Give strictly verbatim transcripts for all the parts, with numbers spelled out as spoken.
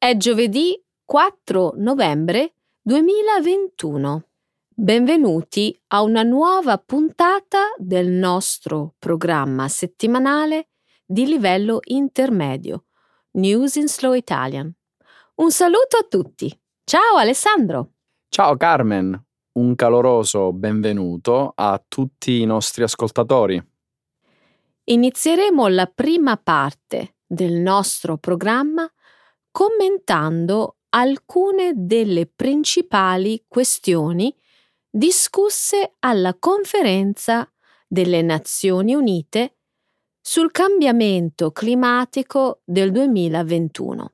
È giovedì quattro novembre duemilaventuno. Benvenuti a una nuova puntata del nostro programma settimanale di livello intermedio, News in Slow Italian. Un saluto a tutti. Ciao Alessandro. Ciao Carmen. Un caloroso benvenuto a tutti i nostri ascoltatori. Inizieremo la prima parte del nostro programma commentando alcune delle principali questioni discusse alla Conferenza delle Nazioni Unite sul cambiamento climatico del duemilaventuno,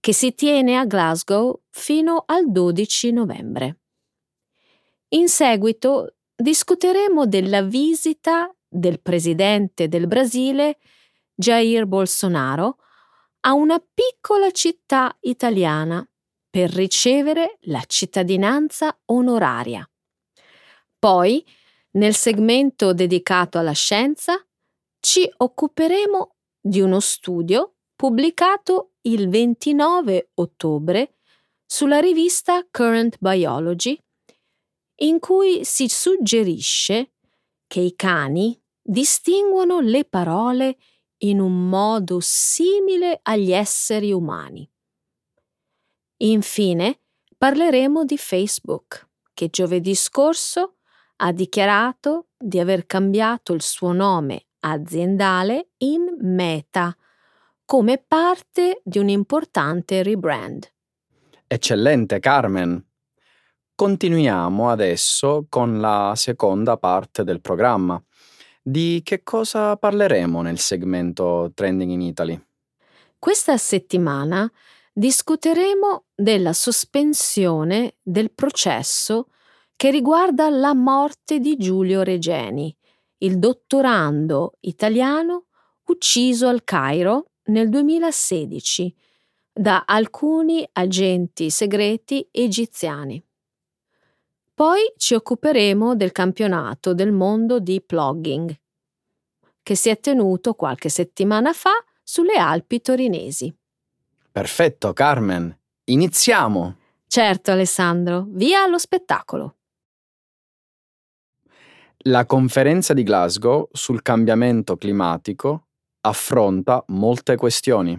che si tiene a Glasgow fino al dodici novembre. In seguito discuteremo della visita del presidente del Brasile, Jair Bolsonaro, a una piccola città italiana per ricevere la cittadinanza onoraria. Poi, nel segmento dedicato alla scienza, ci occuperemo di uno studio pubblicato il ventinove ottobre sulla rivista Current Biology, in cui si suggerisce che i cani distinguono le parole in un modo simile agli esseri umani. Infine, parleremo di Facebook, che giovedì scorso ha dichiarato di aver cambiato il suo nome aziendale in Meta, come parte di un importante rebrand. Eccellente, Carmen! Continuiamo adesso con la seconda parte del programma. Di che cosa parleremo nel segmento Trending in Italy? Questa settimana discuteremo della sospensione del processo che riguarda la morte di Giulio Regeni, il dottorando italiano ucciso al Cairo nel duemilasedici da alcuni agenti segreti egiziani. Poi ci occuperemo del campionato del mondo di plogging, che si è tenuto qualche settimana fa sulle Alpi torinesi. Perfetto, Carmen. Iniziamo! Certo, Alessandro. Via allo spettacolo! La conferenza di Glasgow sul cambiamento climatico affronta molte questioni.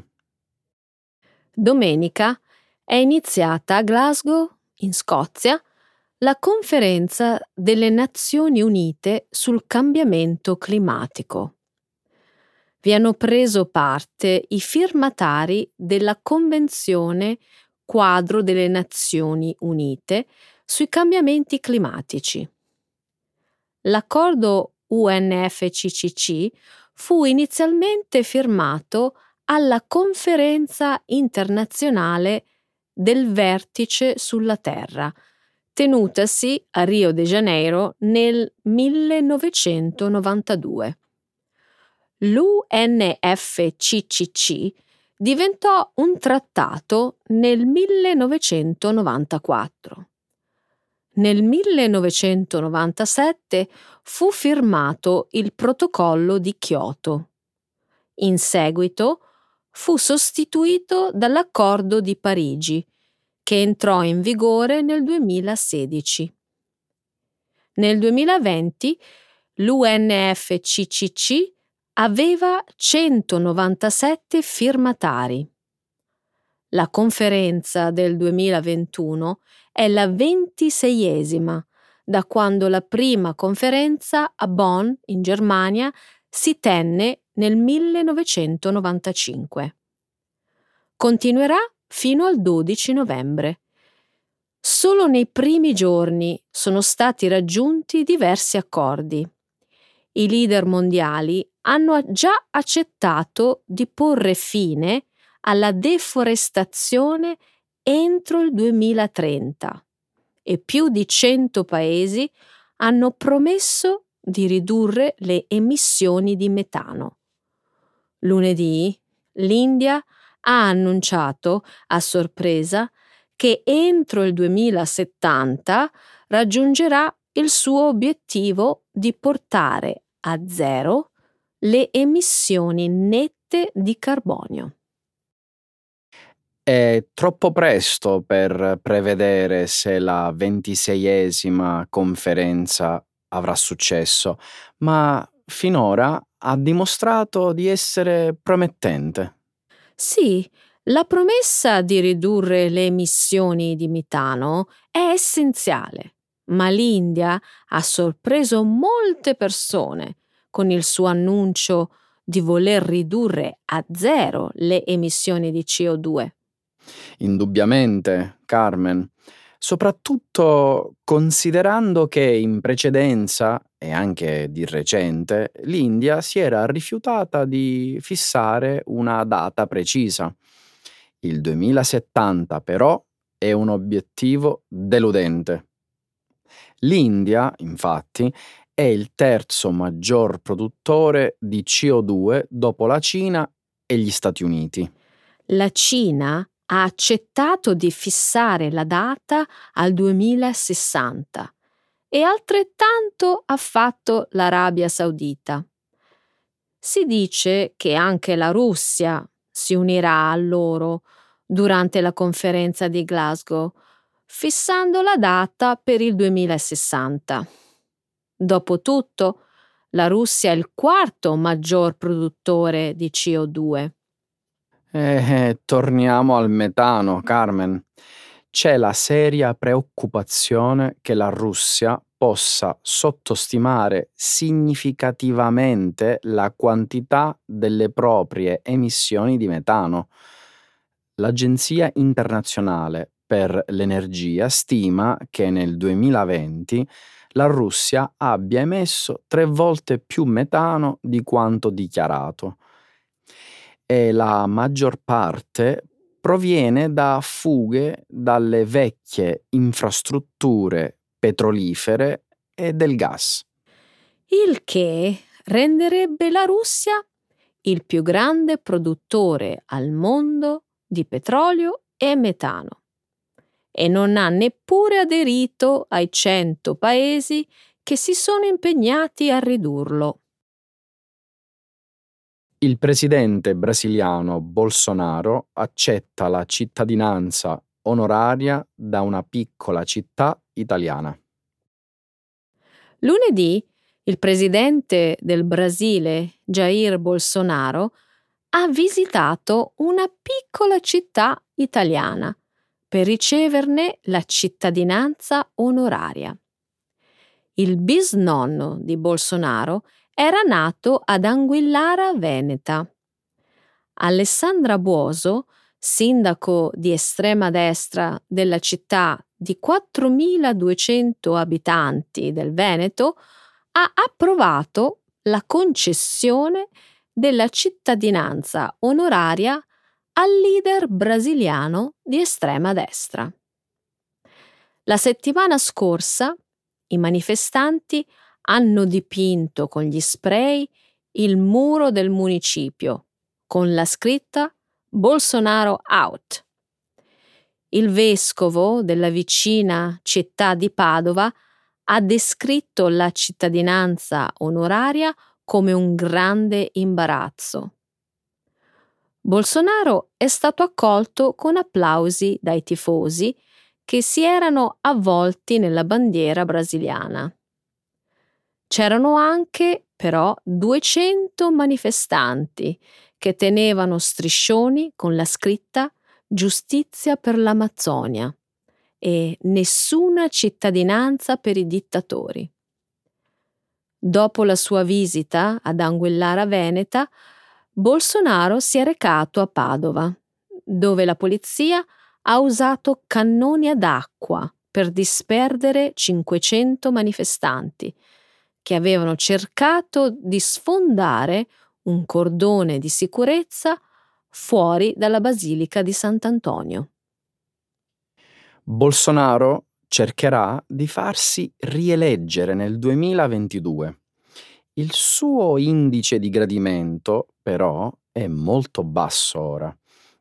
Domenica è iniziata a Glasgow, in Scozia, la Conferenza delle Nazioni Unite sul cambiamento climatico. Vi hanno preso parte i firmatari della Convenzione Quadro delle Nazioni Unite sui cambiamenti climatici. L'accordo U N F C C C fu inizialmente firmato alla Conferenza internazionale del Vertice sulla Terra, tenutasi a Rio de Janeiro nel millenovecentonovantadue. L'U N F C C C diventò un trattato nel millenovecentonovantaquattro. Nel millenovecentonovantasette fu firmato il Protocollo di Kyoto. In seguito fu sostituito dall'Accordo di Parigi, che entrò in vigore nel duemilasedici. Nel duemilaventi l'U N F C C C aveva centonovantasette firmatari. La conferenza del duemilaventuno è la ventiseiesima da quando la prima conferenza a Bonn, in Germania, si tenne nel millenovecentonovantacinque. Continuerà fino al dodici novembre. Solo nei primi giorni sono stati raggiunti diversi accordi. I leader mondiali hanno già accettato di porre fine alla deforestazione entro il duemilatrenta e più di cento paesi hanno promesso di ridurre le emissioni di metano. Lunedì l'India ha annunciato, a sorpresa, che entro il duemilasettanta raggiungerà il suo obiettivo di portare a zero le emissioni nette di carbonio. È troppo presto per prevedere se la ventiseiesima conferenza avrà successo, ma finora ha dimostrato di essere promettente. Sì, la promessa di ridurre le emissioni di metano è essenziale, ma l'India ha sorpreso molte persone con il suo annuncio di voler ridurre a zero le emissioni di C O due. Indubbiamente, Carmen, soprattutto considerando che in precedenza e anche di recente l'India si era rifiutata di fissare una data precisa. Il duemilasettanta però è un obiettivo deludente. L'India, infatti, è il terzo maggior produttore di C O due dopo la Cina e gli Stati Uniti. La Cina ha accettato di fissare la data al duemilasessanta e altrettanto ha fatto l'Arabia Saudita. Si dice che anche la Russia si unirà a loro durante la conferenza di Glasgow, fissando la data per il duemilasessanta. Dopotutto, la Russia è il quarto maggior produttore di C O due. E torniamo al metano, Carmen. C'è la seria preoccupazione che la Russia possa sottostimare significativamente la quantità delle proprie emissioni di metano. L'Agenzia internazionale per l'energia stima che nel duemilaventi la Russia abbia emesso tre volte più metano di quanto dichiarato. E la maggior parte proviene da fughe dalle vecchie infrastrutture petrolifere e del gas. Il che renderebbe la Russia il più grande produttore al mondo di petrolio e metano. E non ha neppure aderito ai cento paesi che si sono impegnati a ridurlo. Il presidente brasiliano Bolsonaro accetta la cittadinanza onoraria da una piccola città italiana. Lunedì, il presidente del Brasile, Jair Bolsonaro, ha visitato una piccola città italiana per riceverne la cittadinanza onoraria. Il bisnonno di Bolsonaro era nato ad Anguillara Veneta. Alessandra Buoso, sindaco di estrema destra della città di quattromiladuecento abitanti del Veneto, ha approvato la concessione della cittadinanza onoraria al leader brasiliano di estrema destra. La settimana scorsa i manifestanti hanno dipinto con gli spray il muro del municipio, con la scritta Bolsonaro out. Il vescovo della vicina città di Padova ha descritto la cittadinanza onoraria come un grande imbarazzo. Bolsonaro è stato accolto con applausi dai tifosi che si erano avvolti nella bandiera brasiliana. C'erano anche, però, duecento manifestanti che tenevano striscioni con la scritta «Giustizia per l'Amazzonia» e «Nessuna cittadinanza per i dittatori». Dopo la sua visita ad Anguillara Veneta, Bolsonaro si è recato a Padova, dove la polizia ha usato cannoni ad acqua per disperdere cinquecento manifestanti, che avevano cercato di sfondare un cordone di sicurezza fuori dalla Basilica di Sant'Antonio. Bolsonaro cercherà di farsi rieleggere nel duemilaventidue. Il suo indice di gradimento, però, è molto basso ora,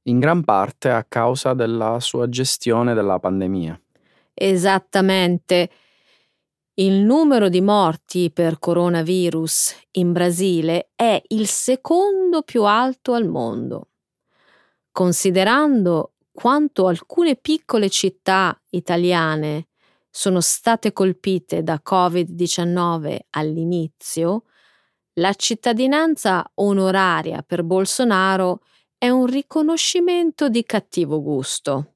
in gran parte a causa della sua gestione della pandemia. Esattamente. Il numero di morti per coronavirus in Brasile è il secondo più alto al mondo. Considerando quanto alcune piccole città italiane sono state colpite da covid diciannove all'inizio, la cittadinanza onoraria per Bolsonaro è un riconoscimento di cattivo gusto.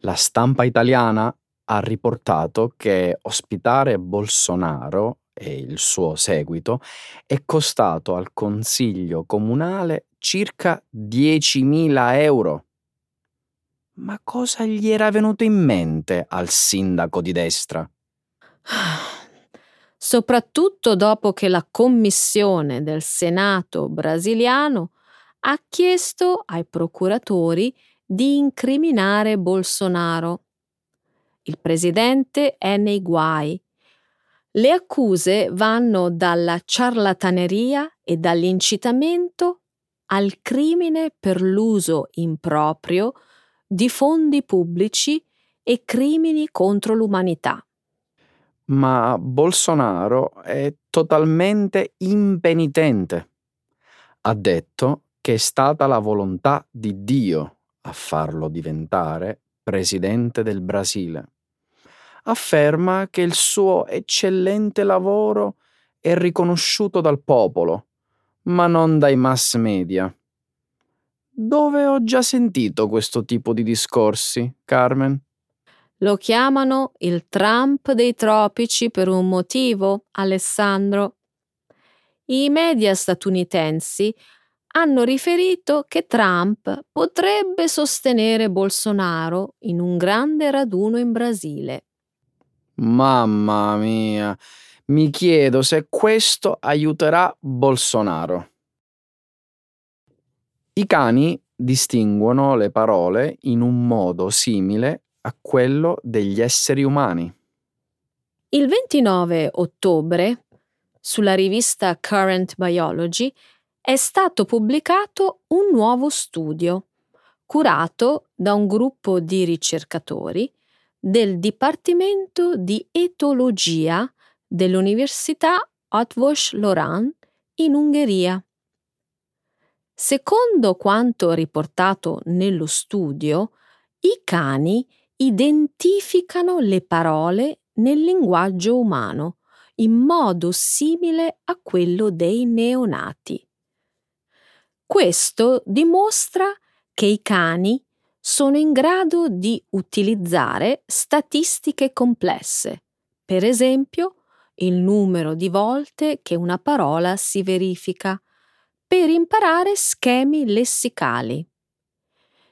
La stampa italiana ha riportato che ospitare Bolsonaro e il suo seguito è costato al Consiglio Comunale circa diecimila euro. Ma cosa gli era venuto in mente al sindaco di destra? Soprattutto dopo che la commissione del Senato brasiliano ha chiesto ai procuratori di incriminare Bolsonaro. Il presidente è nei guai. Le accuse vanno dalla ciarlataneria e dall'incitamento al crimine per l'uso improprio di fondi pubblici e crimini contro l'umanità. Ma Bolsonaro è totalmente impenitente. Ha detto che è stata la volontà di Dio a farlo diventare presidente del Brasile. Afferma che il suo eccellente lavoro è riconosciuto dal popolo, ma non dai mass media. Dove ho già sentito questo tipo di discorsi, Carmen? Lo chiamano il Trump dei tropici per un motivo, Alessandro. I media statunitensi hanno riferito che Trump potrebbe sostenere Bolsonaro in un grande raduno in Brasile. Mamma mia, mi chiedo se questo aiuterà Bolsonaro. I cani distinguono le parole in un modo simile a quello degli esseri umani. Il ventinove ottobre, sulla rivista Current Biology, è stato pubblicato un nuovo studio, curato da un gruppo di ricercatori del Dipartimento di Etologia dell'Università Otvos Lorand in Ungheria. Secondo quanto riportato nello studio, i cani identificano le parole nel linguaggio umano in modo simile a quello dei neonati. Questo dimostra che i cani sono in grado di utilizzare statistiche complesse, per esempio il numero di volte che una parola si verifica, per imparare schemi lessicali.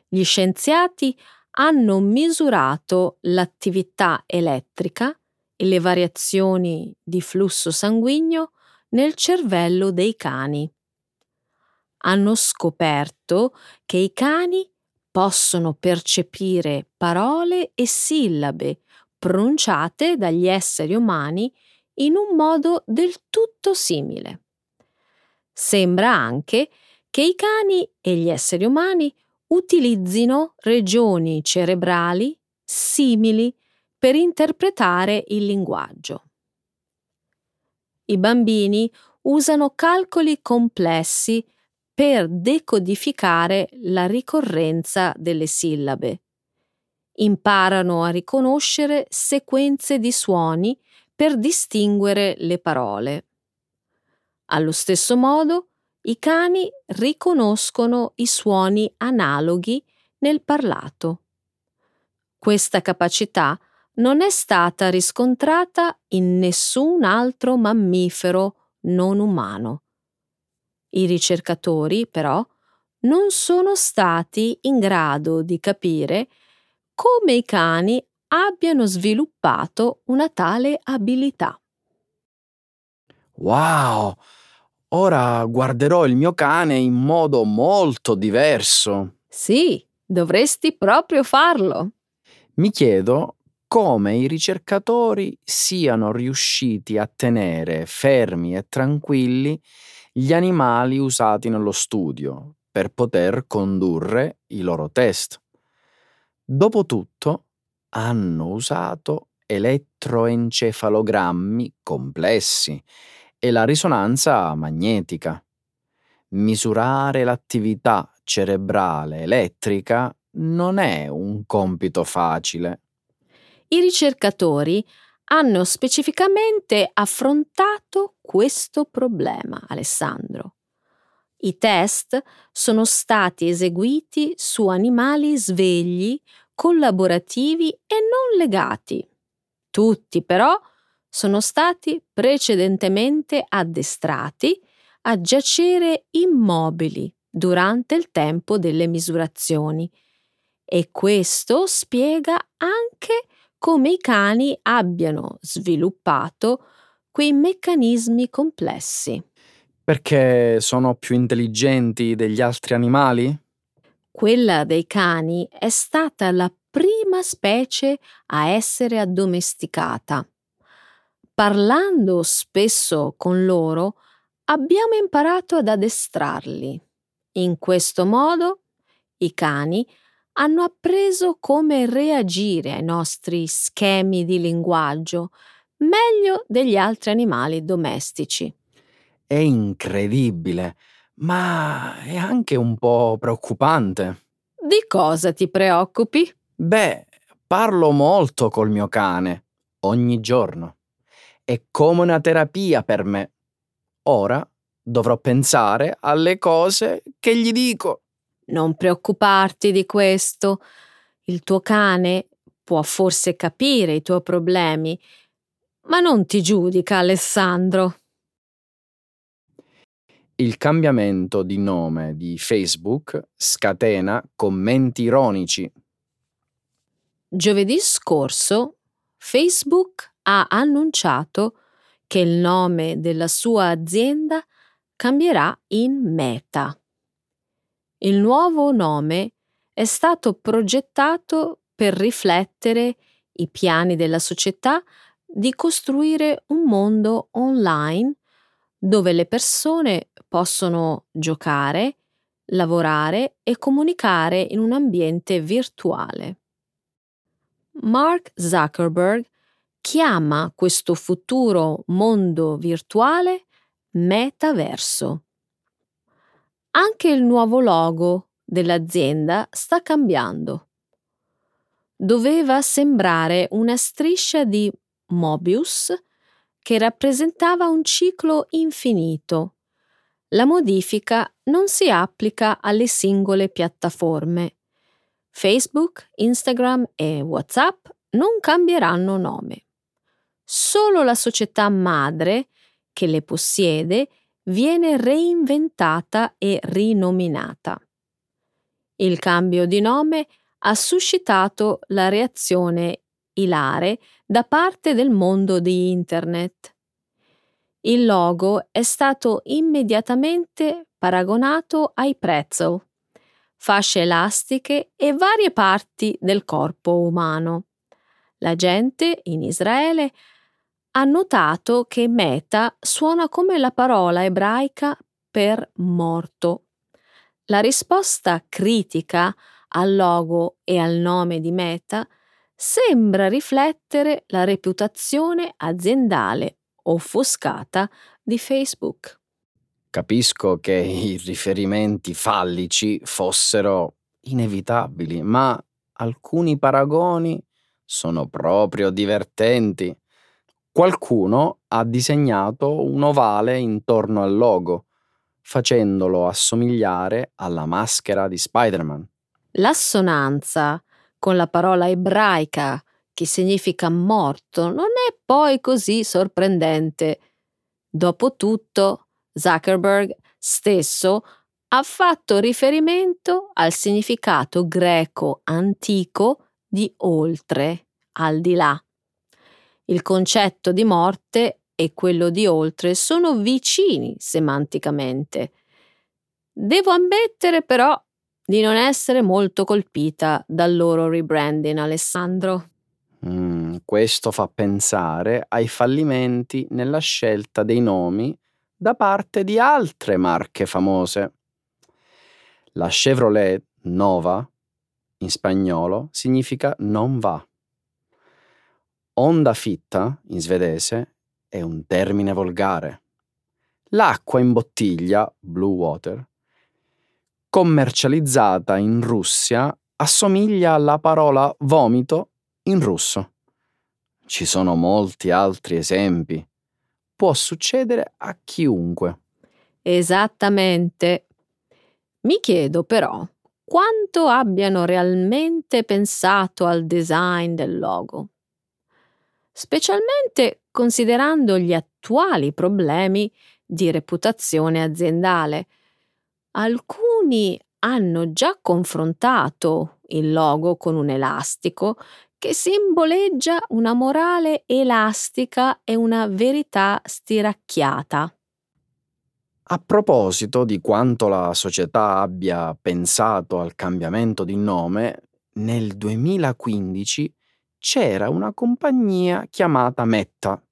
Gli scienziati hanno misurato l'attività elettrica e le variazioni di flusso sanguigno nel cervello dei cani. Hanno scoperto che i cani possono percepire parole e sillabe pronunciate dagli esseri umani in un modo del tutto simile. Sembra anche che i cani e gli esseri umani utilizzino regioni cerebrali simili per interpretare il linguaggio. I bambini usano calcoli complessi per decodificare la ricorrenza delle sillabe. Imparano a riconoscere sequenze di suoni per distinguere le parole. Allo stesso modo, i cani riconoscono i suoni analoghi nel parlato. Questa capacità non è stata riscontrata in nessun altro mammifero non umano. I ricercatori, però, non sono stati in grado di capire come i cani abbiano sviluppato una tale abilità. Wow! Ora guarderò il mio cane in modo molto diverso. Sì, dovresti proprio farlo. Mi chiedo come i ricercatori siano riusciti a tenere fermi e tranquilli gli animali usati nello studio per poter condurre i loro test. Dopotutto hanno usato elettroencefalogrammi complessi e la risonanza magnetica. Misurare l'attività cerebrale elettrica non è un compito facile. I ricercatori hanno specificamente affrontato questo problema, Alessandro. I test sono stati eseguiti su animali svegli, collaborativi e non legati. Tutti, però, sono stati precedentemente addestrati a giacere immobili durante il tempo delle misurazioni. E questo spiega anche come i cani abbiano sviluppato quei meccanismi complessi. Perché sono più intelligenti degli altri animali? Quella dei cani è stata la prima specie a essere addomesticata. Parlando spesso con loro, abbiamo imparato ad addestrarli. In questo modo, i cani hanno appreso come reagire ai nostri schemi di linguaggio meglio degli altri animali domestici. È incredibile, ma è anche un po' preoccupante. Di cosa ti preoccupi? Beh, parlo molto col mio cane, ogni giorno. È come una terapia per me. Ora dovrò pensare alle cose che gli dico. Non preoccuparti di questo. Il tuo cane può forse capire i tuoi problemi, ma non ti giudica, Alessandro. Il cambiamento di nome di Facebook scatena commenti ironici. Giovedì scorso Facebook ha annunciato che il nome della sua azienda cambierà in Meta. Il nuovo nome è stato progettato per riflettere i piani della società di costruire un mondo online dove le persone possono giocare, lavorare e comunicare in un ambiente virtuale. Mark Zuckerberg chiama questo futuro mondo virtuale metaverso. Anche il nuovo logo dell'azienda sta cambiando. Doveva sembrare una striscia di Mobius che rappresentava un ciclo infinito. La modifica non si applica alle singole piattaforme. Facebook, Instagram e WhatsApp non cambieranno nome. Solo la società madre che le possiede viene reinventata e rinominata. Il cambio di nome ha suscitato la reazione ilare da parte del mondo di Internet. Il logo è stato immediatamente paragonato ai pretzel, fasce elastiche e varie parti del corpo umano. La gente in Israele ha notato che Meta suona come la parola ebraica per morto. La risposta critica al logo e al nome di Meta sembra riflettere la reputazione aziendale offuscata di Facebook. Capisco che i riferimenti fallici fossero inevitabili, ma alcuni paragoni sono proprio divertenti. Qualcuno ha disegnato un ovale intorno al logo, facendolo assomigliare alla maschera di Spider-Man. L'assonanza con la parola ebraica, che significa morto, non è poi così sorprendente. Dopotutto, Zuckerberg stesso ha fatto riferimento al significato greco antico di oltre, al di là. Il concetto di morte e quello di oltre sono vicini semanticamente. Devo ammettere però di non essere molto colpita dal loro rebranding, Alessandro. Mm, questo fa pensare ai fallimenti nella scelta dei nomi da parte di altre marche famose. La Chevrolet Nova, in spagnolo, significa non va. Onda fitta, in svedese, è un termine volgare. L'acqua in bottiglia, blue water, commercializzata in Russia assomiglia alla parola vomito in russo. Ci sono molti altri esempi. Può succedere a chiunque. Esattamente. Mi chiedo però quanto abbiano realmente pensato al design del logo, specialmente considerando gli attuali problemi di reputazione aziendale. Alcuni hanno già confrontato il logo con un elastico che simboleggia una morale elastica e una verità stiracchiata. A proposito di quanto la società abbia pensato al cambiamento di nome, nel duemilaquindici c'era una compagnia chiamata Meta,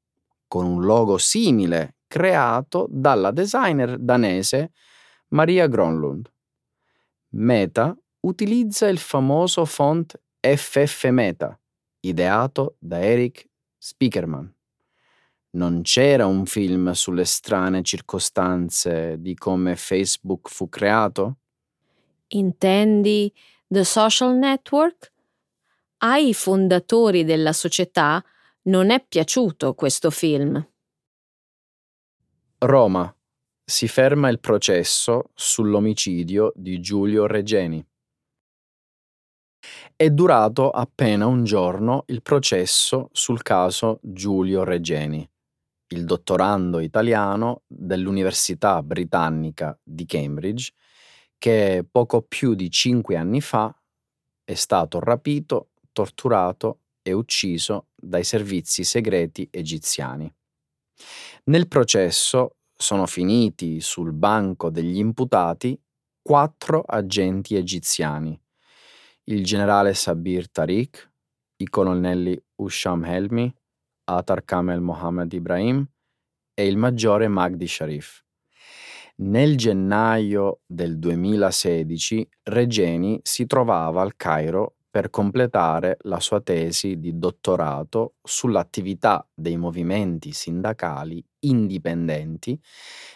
con un logo simile creato dalla designer danese Maria Gronlund. Meta utilizza il famoso font F F Meta, ideato da Eric Spiekermann. Non c'era un film sulle strane circostanze di come Facebook fu creato? Intendi The Social Network? Ai fondatori della società non è piaciuto questo film. Roma. Si ferma il processo sull'omicidio di Giulio Regeni. È durato appena un giorno il processo sul caso Giulio Regeni, il dottorando italiano dell'Università Britannica di Cambridge, che poco più di cinque anni fa è stato rapito, torturato e ucciso dai servizi segreti egiziani. Nel processo sono finiti sul banco degli imputati quattro agenti egiziani: il generale Sabir Tariq, i colonnelli Usham Helmi, Atar Kamel Mohammed Ibrahim e il maggiore Magdi Sharif. Nel gennaio del duemilasedici Regeni si trovava al Cairo per completare la sua tesi di dottorato sull'attività dei movimenti sindacali indipendenti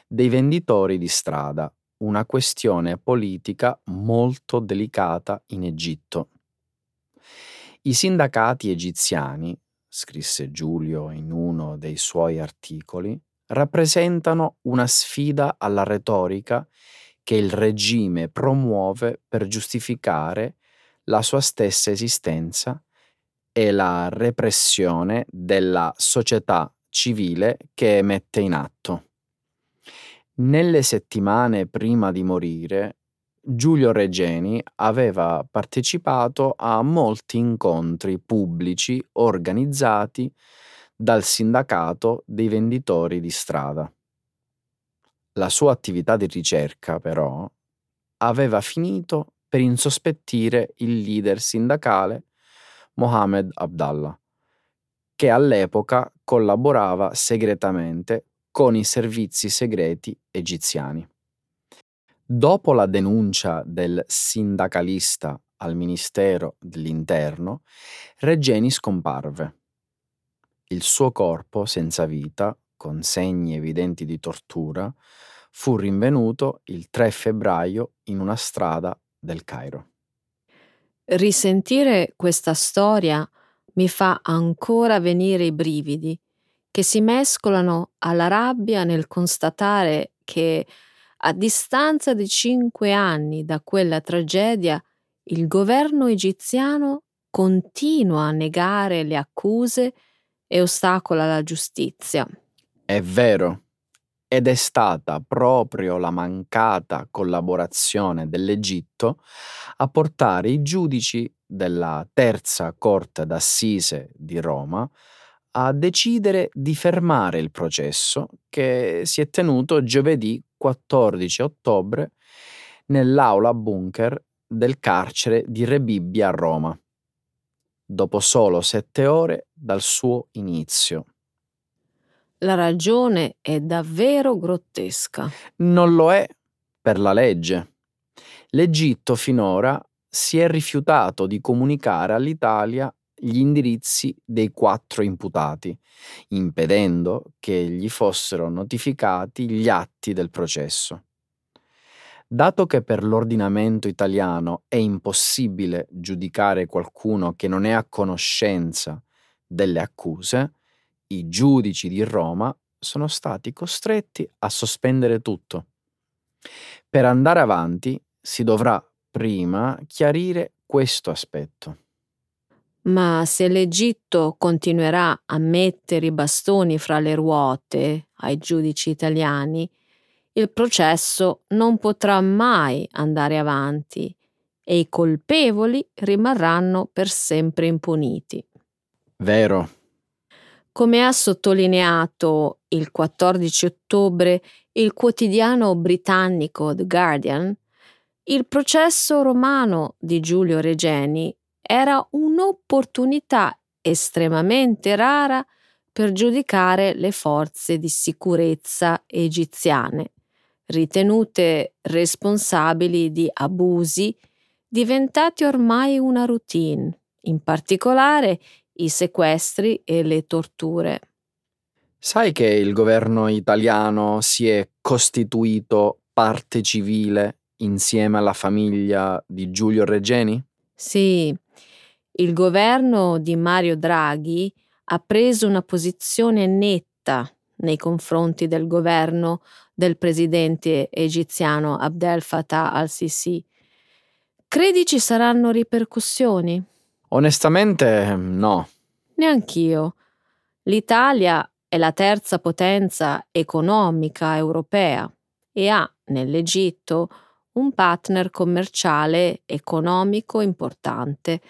dei venditori di strada, una questione politica molto delicata in Egitto. I sindacati egiziani, scrisse Giulio in uno dei suoi articoli, rappresentano una sfida alla retorica che il regime promuove per giustificare la sua stessa esistenza e la repressione della società civile che mette in atto. Nelle settimane prima di morire, Giulio Regeni aveva partecipato a molti incontri pubblici organizzati dal sindacato dei venditori di strada. La sua attività di ricerca, però, aveva finito per insospettire il leader sindacale Mohamed Abdallah, che all'epoca collaborava segretamente con i servizi segreti egiziani. Dopo la denuncia del sindacalista al Ministero dell'Interno, Regeni scomparve. Il suo corpo senza vita, con segni evidenti di tortura, fu rinvenuto il tre febbraio in una strada del Cairo. Risentire questa storia mi fa ancora venire i brividi, che si mescolano alla rabbia nel constatare che, a distanza di cinque anni da quella tragedia, il governo egiziano continua a negare le accuse e ostacola la giustizia. È vero, ed è stata proprio la mancata collaborazione dell'Egitto a portare i giudici della Terza Corte d'Assise di Roma a decidere di fermare il processo, che si è tenuto giovedì quattordici ottobre nell'aula bunker del carcere di Rebibbia a Roma, dopo solo sette ore dal suo inizio. La ragione è davvero grottesca. Non lo è per la legge. L'Egitto finora si è rifiutato di comunicare all'Italia gli indirizzi dei quattro imputati, impedendo che gli fossero notificati gli atti del processo. Dato che per l'ordinamento italiano è impossibile giudicare qualcuno che non è a conoscenza delle accuse, i giudici di Roma sono stati costretti a sospendere tutto. Per andare avanti si dovrà prima chiarire questo aspetto. Ma se l'Egitto continuerà a mettere i bastoni fra le ruote ai giudici italiani, il processo non potrà mai andare avanti e i colpevoli rimarranno per sempre impuniti. Vero. Come ha sottolineato il quattordici ottobre il quotidiano britannico The Guardian, il processo romano di Giulio Regeni era un'opportunità estremamente rara per giudicare le forze di sicurezza egiziane, ritenute responsabili di abusi diventati ormai una routine, in particolare i sequestri e le torture. Sai che il governo italiano si è costituito parte civile insieme alla famiglia di Giulio Regeni? Sì, il governo di Mario Draghi ha preso una posizione netta nei confronti del governo del presidente egiziano Abdel Fattah al-Sisi. Credi ci saranno ripercussioni? Onestamente no. Neanch'io. L'Italia è la terza potenza economica europea e ha nell'Egitto un partner commerciale economico importante.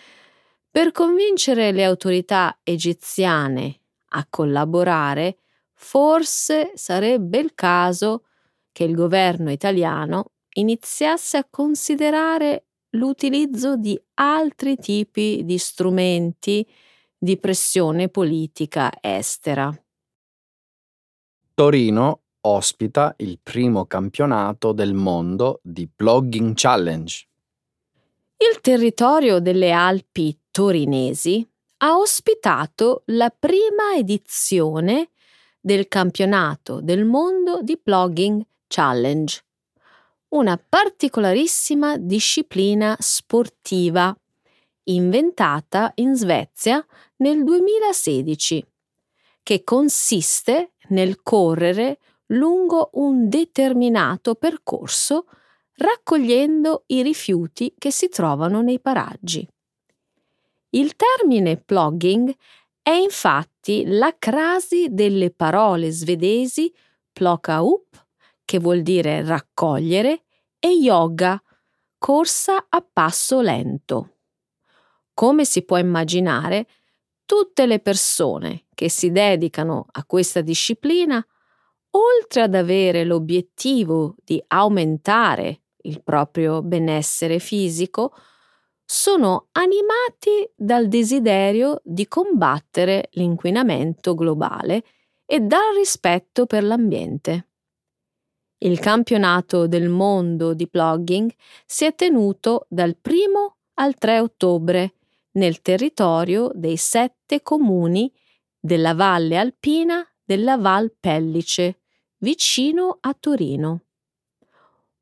Per convincere le autorità egiziane a collaborare, forse sarebbe il caso che il governo italiano iniziasse a considerare l'utilizzo di altri tipi di strumenti di pressione politica estera. Torino ospita il primo campionato del mondo di Plogging Challenge. Il territorio delle Alpi torinesi ha ospitato la prima edizione del campionato del mondo di Plogging Challenge, una particolarissima disciplina sportiva inventata in Svezia nel duemilasedici, che consiste nel correre lungo un determinato percorso raccogliendo i rifiuti che si trovano nei paraggi. Il termine plogging è infatti la crasi delle parole svedesi plocka upp, che vuol dire raccogliere, e yoga, corsa a passo lento. Come si può immaginare, tutte le persone che si dedicano a questa disciplina, oltre ad avere l'obiettivo di aumentare il proprio benessere fisico, sono animati dal desiderio di combattere l'inquinamento globale e dal rispetto per l'ambiente. Il campionato del mondo di plogging si è tenuto dal primo al tre ottobre nel territorio dei sette comuni della valle alpina della Val Pellice, vicino a Torino.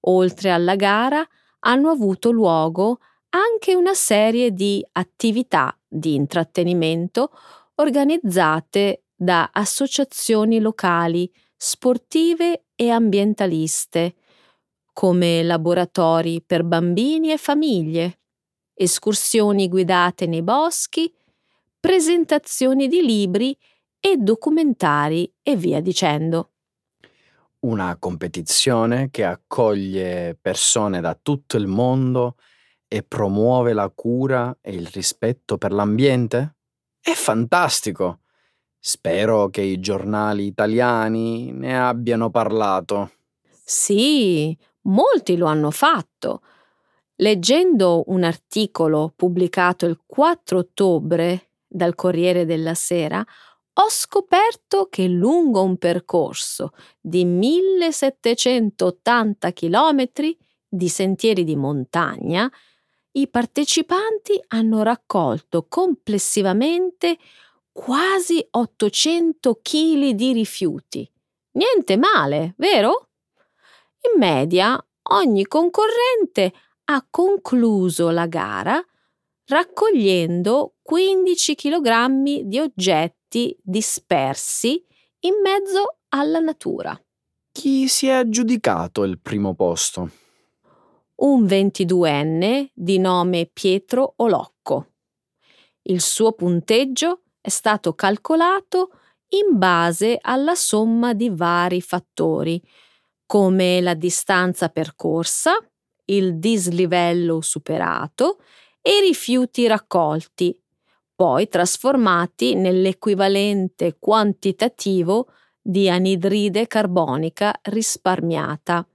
Oltre alla gara hanno avuto luogo anche una serie di attività di intrattenimento organizzate da associazioni locali, sportive e ambientaliste, come laboratori per bambini e famiglie, escursioni guidate nei boschi, presentazioni di libri e documentari e via dicendo. Una competizione che accoglie persone da tutto il mondo e promuove la cura e il rispetto per l'ambiente? È fantastico! Spero che i giornali italiani ne abbiano parlato. Sì, molti lo hanno fatto. Leggendo un articolo pubblicato il quattro ottobre dal Corriere della Sera, ho scoperto che lungo un percorso di millesettecentottanta chilometri di sentieri di montagna, i partecipanti hanno raccolto complessivamente quasi ottocento chili di rifiuti. Niente male, vero? In media ogni concorrente ha concluso la gara raccogliendo quindici chilogrammi di oggetti dispersi in mezzo alla natura. Chi si è aggiudicato il primo posto? Un ventiduenne di nome Pietro Olocco. Il suo punteggio è stato calcolato in base alla somma di vari fattori, come la distanza percorsa, il dislivello superato e i rifiuti raccolti, poi trasformati nell'equivalente quantitativo di anidride carbonica risparmiata.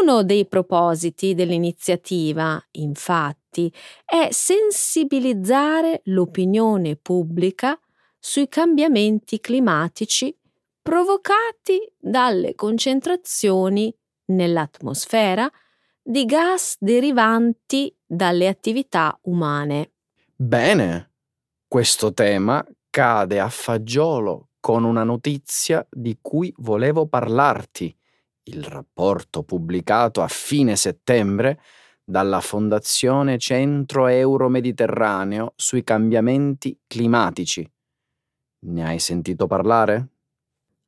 Uno dei propositi dell'iniziativa, infatti, è sensibilizzare l'opinione pubblica sui cambiamenti climatici provocati dalle concentrazioni nell'atmosfera di gas derivanti dalle attività umane. Bene, questo tema cade a fagiolo con una notizia di cui volevo parlarti, il rapporto pubblicato a fine settembre dalla Fondazione Centro Euro Mediterraneo sui cambiamenti climatici. Ne hai sentito parlare?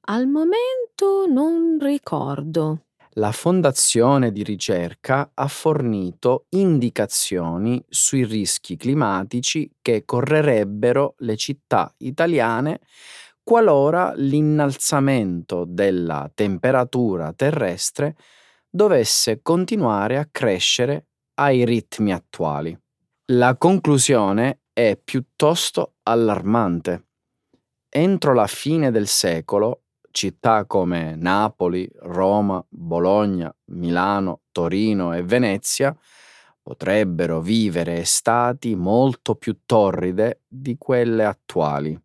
Al momento non ricordo. La fondazione di ricerca ha fornito indicazioni sui rischi climatici che correrebbero le città italiane qualora l'innalzamento della temperatura terrestre dovesse continuare a crescere ai ritmi attuali. La conclusione è piuttosto allarmante. Entro la fine del secolo, città come Napoli, Roma, Bologna, Milano, Torino e Venezia potrebbero vivere estati molto più torride di quelle attuali.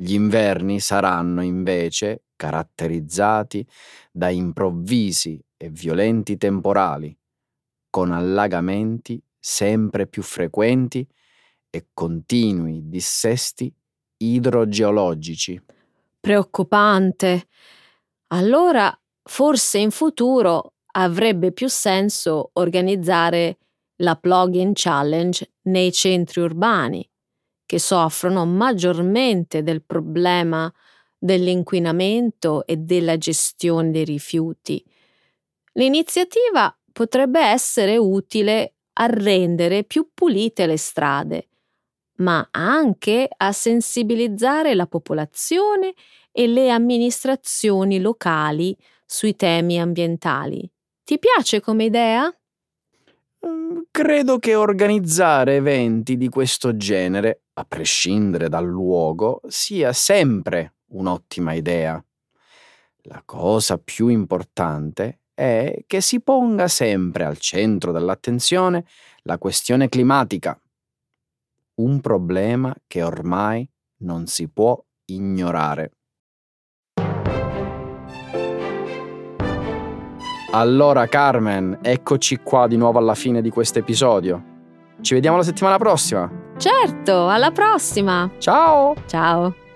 Gli inverni saranno invece caratterizzati da improvvisi e violenti temporali, con allagamenti sempre più frequenti e continui dissesti idrogeologici. Preoccupante. Allora, forse in futuro avrebbe più senso organizzare la Plogging Challenge nei centri urbani, che soffrono maggiormente del problema dell'inquinamento e della gestione dei rifiuti. L'iniziativa potrebbe essere utile a rendere più pulite le strade, ma anche a sensibilizzare la popolazione e le amministrazioni locali sui temi ambientali. Ti piace come idea? Credo che organizzare eventi di questo genere, a prescindere dal luogo, sia sempre un'ottima idea. La cosa più importante è che si ponga sempre al centro dell'attenzione la questione climatica. Un problema che ormai non si può ignorare. Allora Carmen, eccoci qua di nuovo alla fine di questo episodio. Ci vediamo la settimana prossima. Certo, alla prossima. Ciao. Ciao.